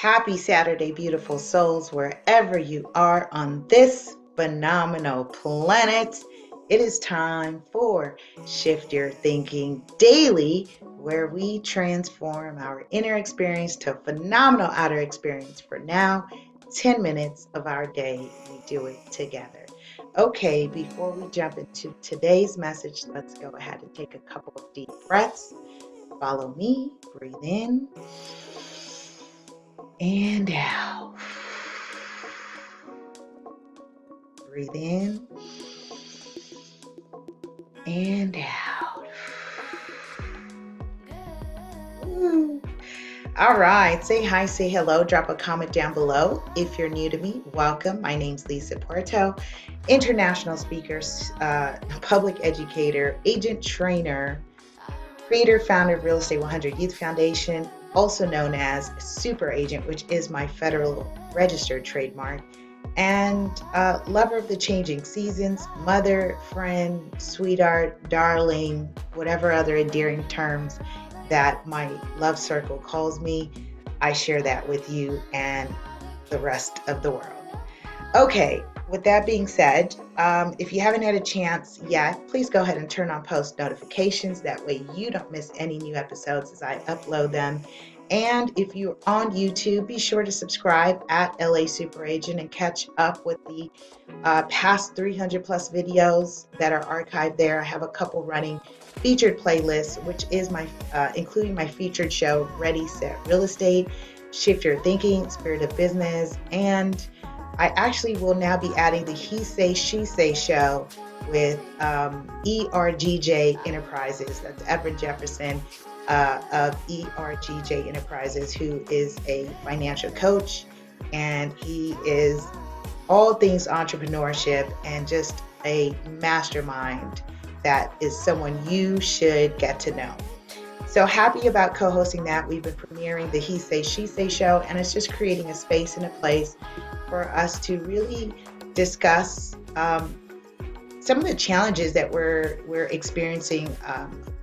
Happy Saturday, beautiful souls, wherever you are on this phenomenal planet. It is time for Shift Your Thinking Daily, where we transform our inner experience to phenomenal outer experience. For now, 10 minutes of our day, we do it together. Okay, before we jump into today's message, let's go ahead and take a couple of deep breaths. Follow me, breathe in and out. Breathe in and out. Ooh. All right, say hi, say hello, drop a comment down below. If you're new to me, welcome. My name's Lisa Puerto, international speaker, public educator, agent trainer, creator, founder of Real Estate 100 Youth Foundation, also known as Super Agent, which is my federal registered trademark, and lover of the changing seasons, mother, friend, sweetheart, darling, whatever other endearing terms that my love circle calls me. I share that with you and the rest of the world. Okay, with that being said, if you haven't had a chance yet, please go ahead and turn on post notifications. That way you don't miss any new episodes as I upload them. And if you're on YouTube, be sure to subscribe at LA Super Agent and catch up with the past 300 plus videos that are archived there. I have a couple running featured playlists, which is my, including my featured show, Ready, Set, Real Estate, Shift Your Thinking, Spirit of Business. And I actually will now be adding the He Say, She Say show with ERGJ Enterprises. That's Everett Jefferson. Of ERGJ Enterprises, who is a financial coach, and he is all things entrepreneurship and just a mastermind that is someone you should get to know. So happy about co-hosting that. We've been premiering the He Say, She Say show, and it's just creating a space and a place for us to really discuss some of the challenges that we're experiencing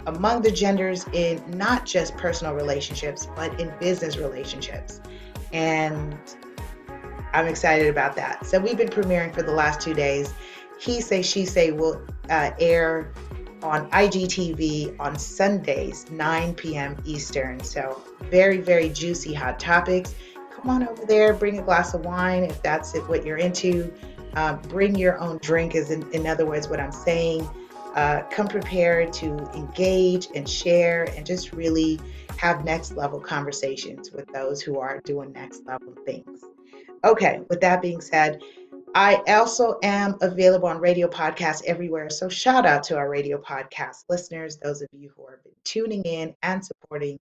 among the genders in not just personal relationships, but in business relationships. And I'm excited about that. So we've been premiering for the last 2 days. He Say, She Say will air on IGTV on Sundays, 9 p.m. Eastern. So very, very juicy, hot topics. Come on over there, bring a glass of wine if that's what you're into. Bring your own drink is in other words what I'm saying. Come prepared to engage and share and just really have next level conversations with those who are doing next level things. Okay, with that being said, I also am available on radio podcasts everywhere. So shout out to our radio podcast listeners, those of you who have been tuning in and supporting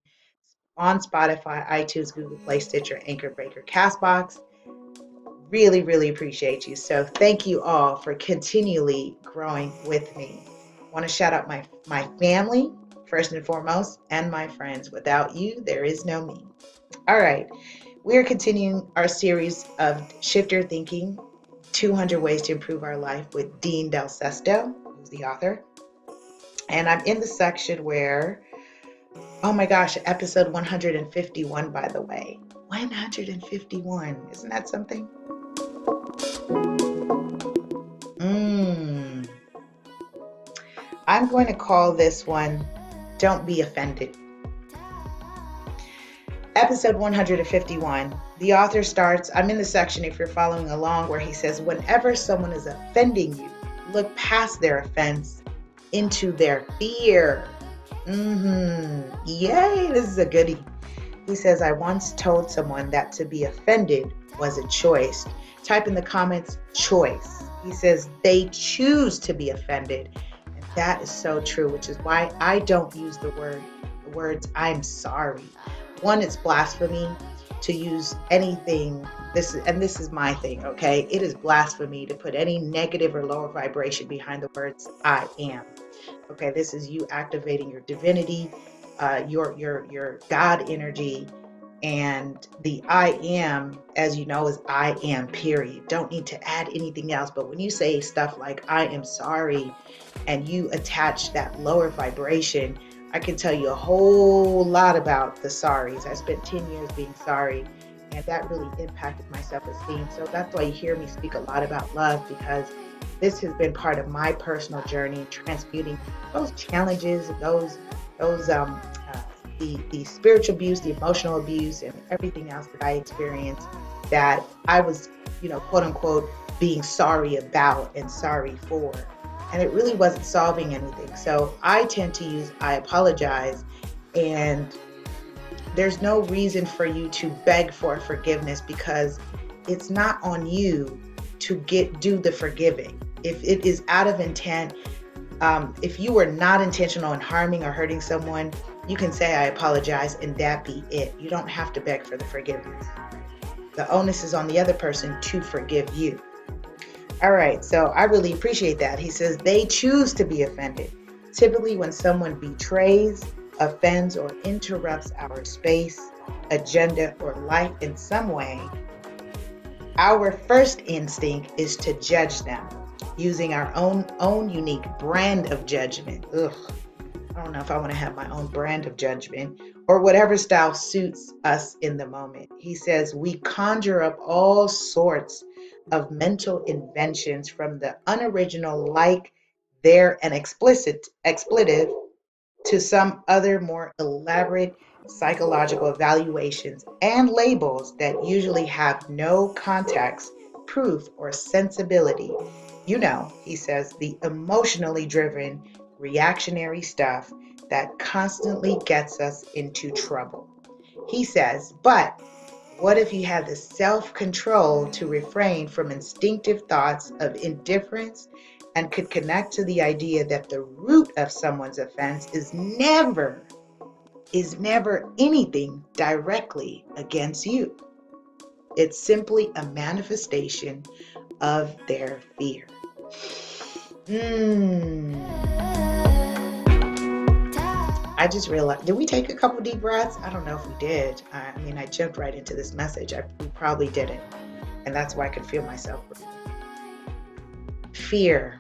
on Spotify, iTunes, Google Play, Stitcher, Anchor, Breaker, CastBox. Really, really appreciate you. So thank you all for continually growing with me. I want to shout out my family, first and foremost, and my friends. Without you, there is no me. All right, we are continuing our series of Shift Your Thinking, 200 Ways to Improve Our Life with Dean Del Sesto, who's the author. And I'm in the section where, oh my gosh, episode 151, by the way. 151, isn't that something? I'm going to call this one, Don't Be Offended. Episode 151, the author starts, I'm in the section if you're following along where he says, whenever someone is offending you, look past their offense into their fear. Yay, this is a goodie. He says, I once told someone that to be offended was a choice. Type in the comments, choice. He says, they choose to be offended. That is so true, which is why I don't use the words I'm sorry. One, it's blasphemy to use anything, this is my thing, okay? It is blasphemy to put any negative or lower vibration behind the words I am. Okay, this is you activating your divinity, your God energy, and the I am, as you know, is I am, period. Don't need to add anything else. But when you say stuff like I am sorry and you attach that lower vibration, I can tell you a whole lot about the sorries. I spent 10 years being sorry and that really impacted my self-esteem. So that's why you hear me speak a lot about love, because this has been part of my personal journey, transmuting those challenges, the spiritual abuse, the emotional abuse, and everything else that I experienced that I was, quote unquote, being sorry about and sorry for. And it really wasn't solving anything. So I tend to use I apologize, and there's no reason for you to beg for forgiveness, because it's not on you to do the forgiving. If it is out of intent, if you were not intentional in harming or hurting someone, you can say I apologize and that be it. You don't have to beg for the forgiveness. The onus is on the other person to forgive you. All right, so I really appreciate that. He says they choose to be offended. Typically when someone betrays, offends, or interrupts our space, agenda, or life in some way, our first instinct is to judge them using our own unique brand of judgment. I don't know if I want to have my own brand of judgment, or whatever style suits us in the moment. He says we conjure up all sorts of mental inventions from the unoriginal, like they're an explicit expletive, to some other more elaborate psychological evaluations and labels that usually have no context, proof, or sensibility. He says the emotionally driven, reactionary stuff that constantly gets us into trouble. He says, but what if you had the self-control to refrain from instinctive thoughts of indifference and could connect to the idea that the root of someone's offense is never anything directly against you. It's simply a manifestation of their fear. I just realized, did we take a couple deep breaths? I don't know if we did. I mean, I jumped right into this message. We probably didn't. And that's why I could feel myself. Fear,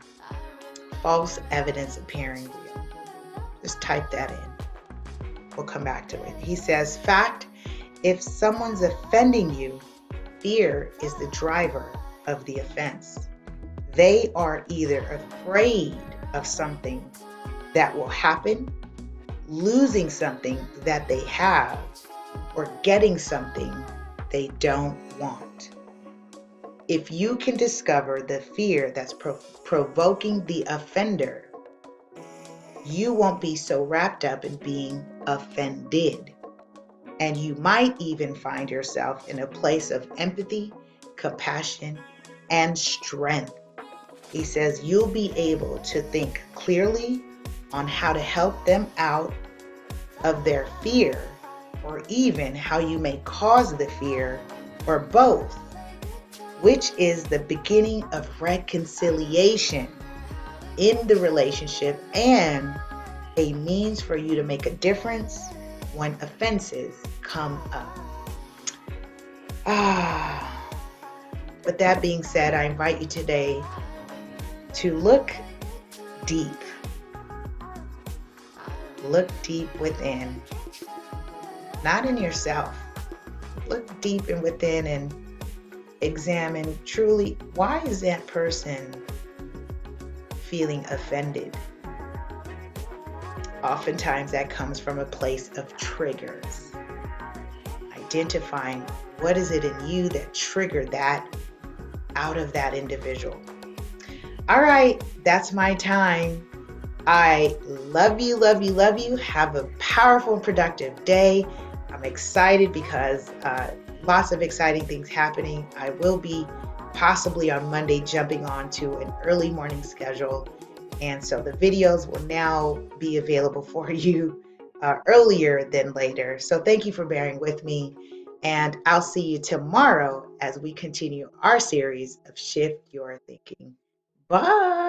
false evidence appearing real. Just type that in. We'll come back to it. He says, fact, if someone's offending you, fear is the driver of the offense. They are either afraid of something that will happen, losing something that they have, or getting something they don't want. If you can discover the fear that's provoking the offender, you won't be so wrapped up in being offended. And you might even find yourself in a place of empathy, compassion, and strength. He says you'll be able to think clearly on how to help them out of their fear, or even how you may cause the fear, or both, which is the beginning of reconciliation in the relationship and a means for you to make a difference when offenses come up. With that being said, I invite you today to look deep. Look deep within, not in yourself. Look deep and within and examine truly, why is that person feeling offended? Oftentimes that comes from a place of triggers. Identifying what is it in you that triggered that out of that individual. All right, that's my time. I love you, love you, love you. Have a powerful and productive day. I'm excited because lots of exciting things happening. I will be possibly on Monday jumping on to an early morning schedule. And so the videos will now be available for you earlier than later. So thank you for bearing with me. And I'll see you tomorrow as we continue our series of Shift Your Thinking. Bye.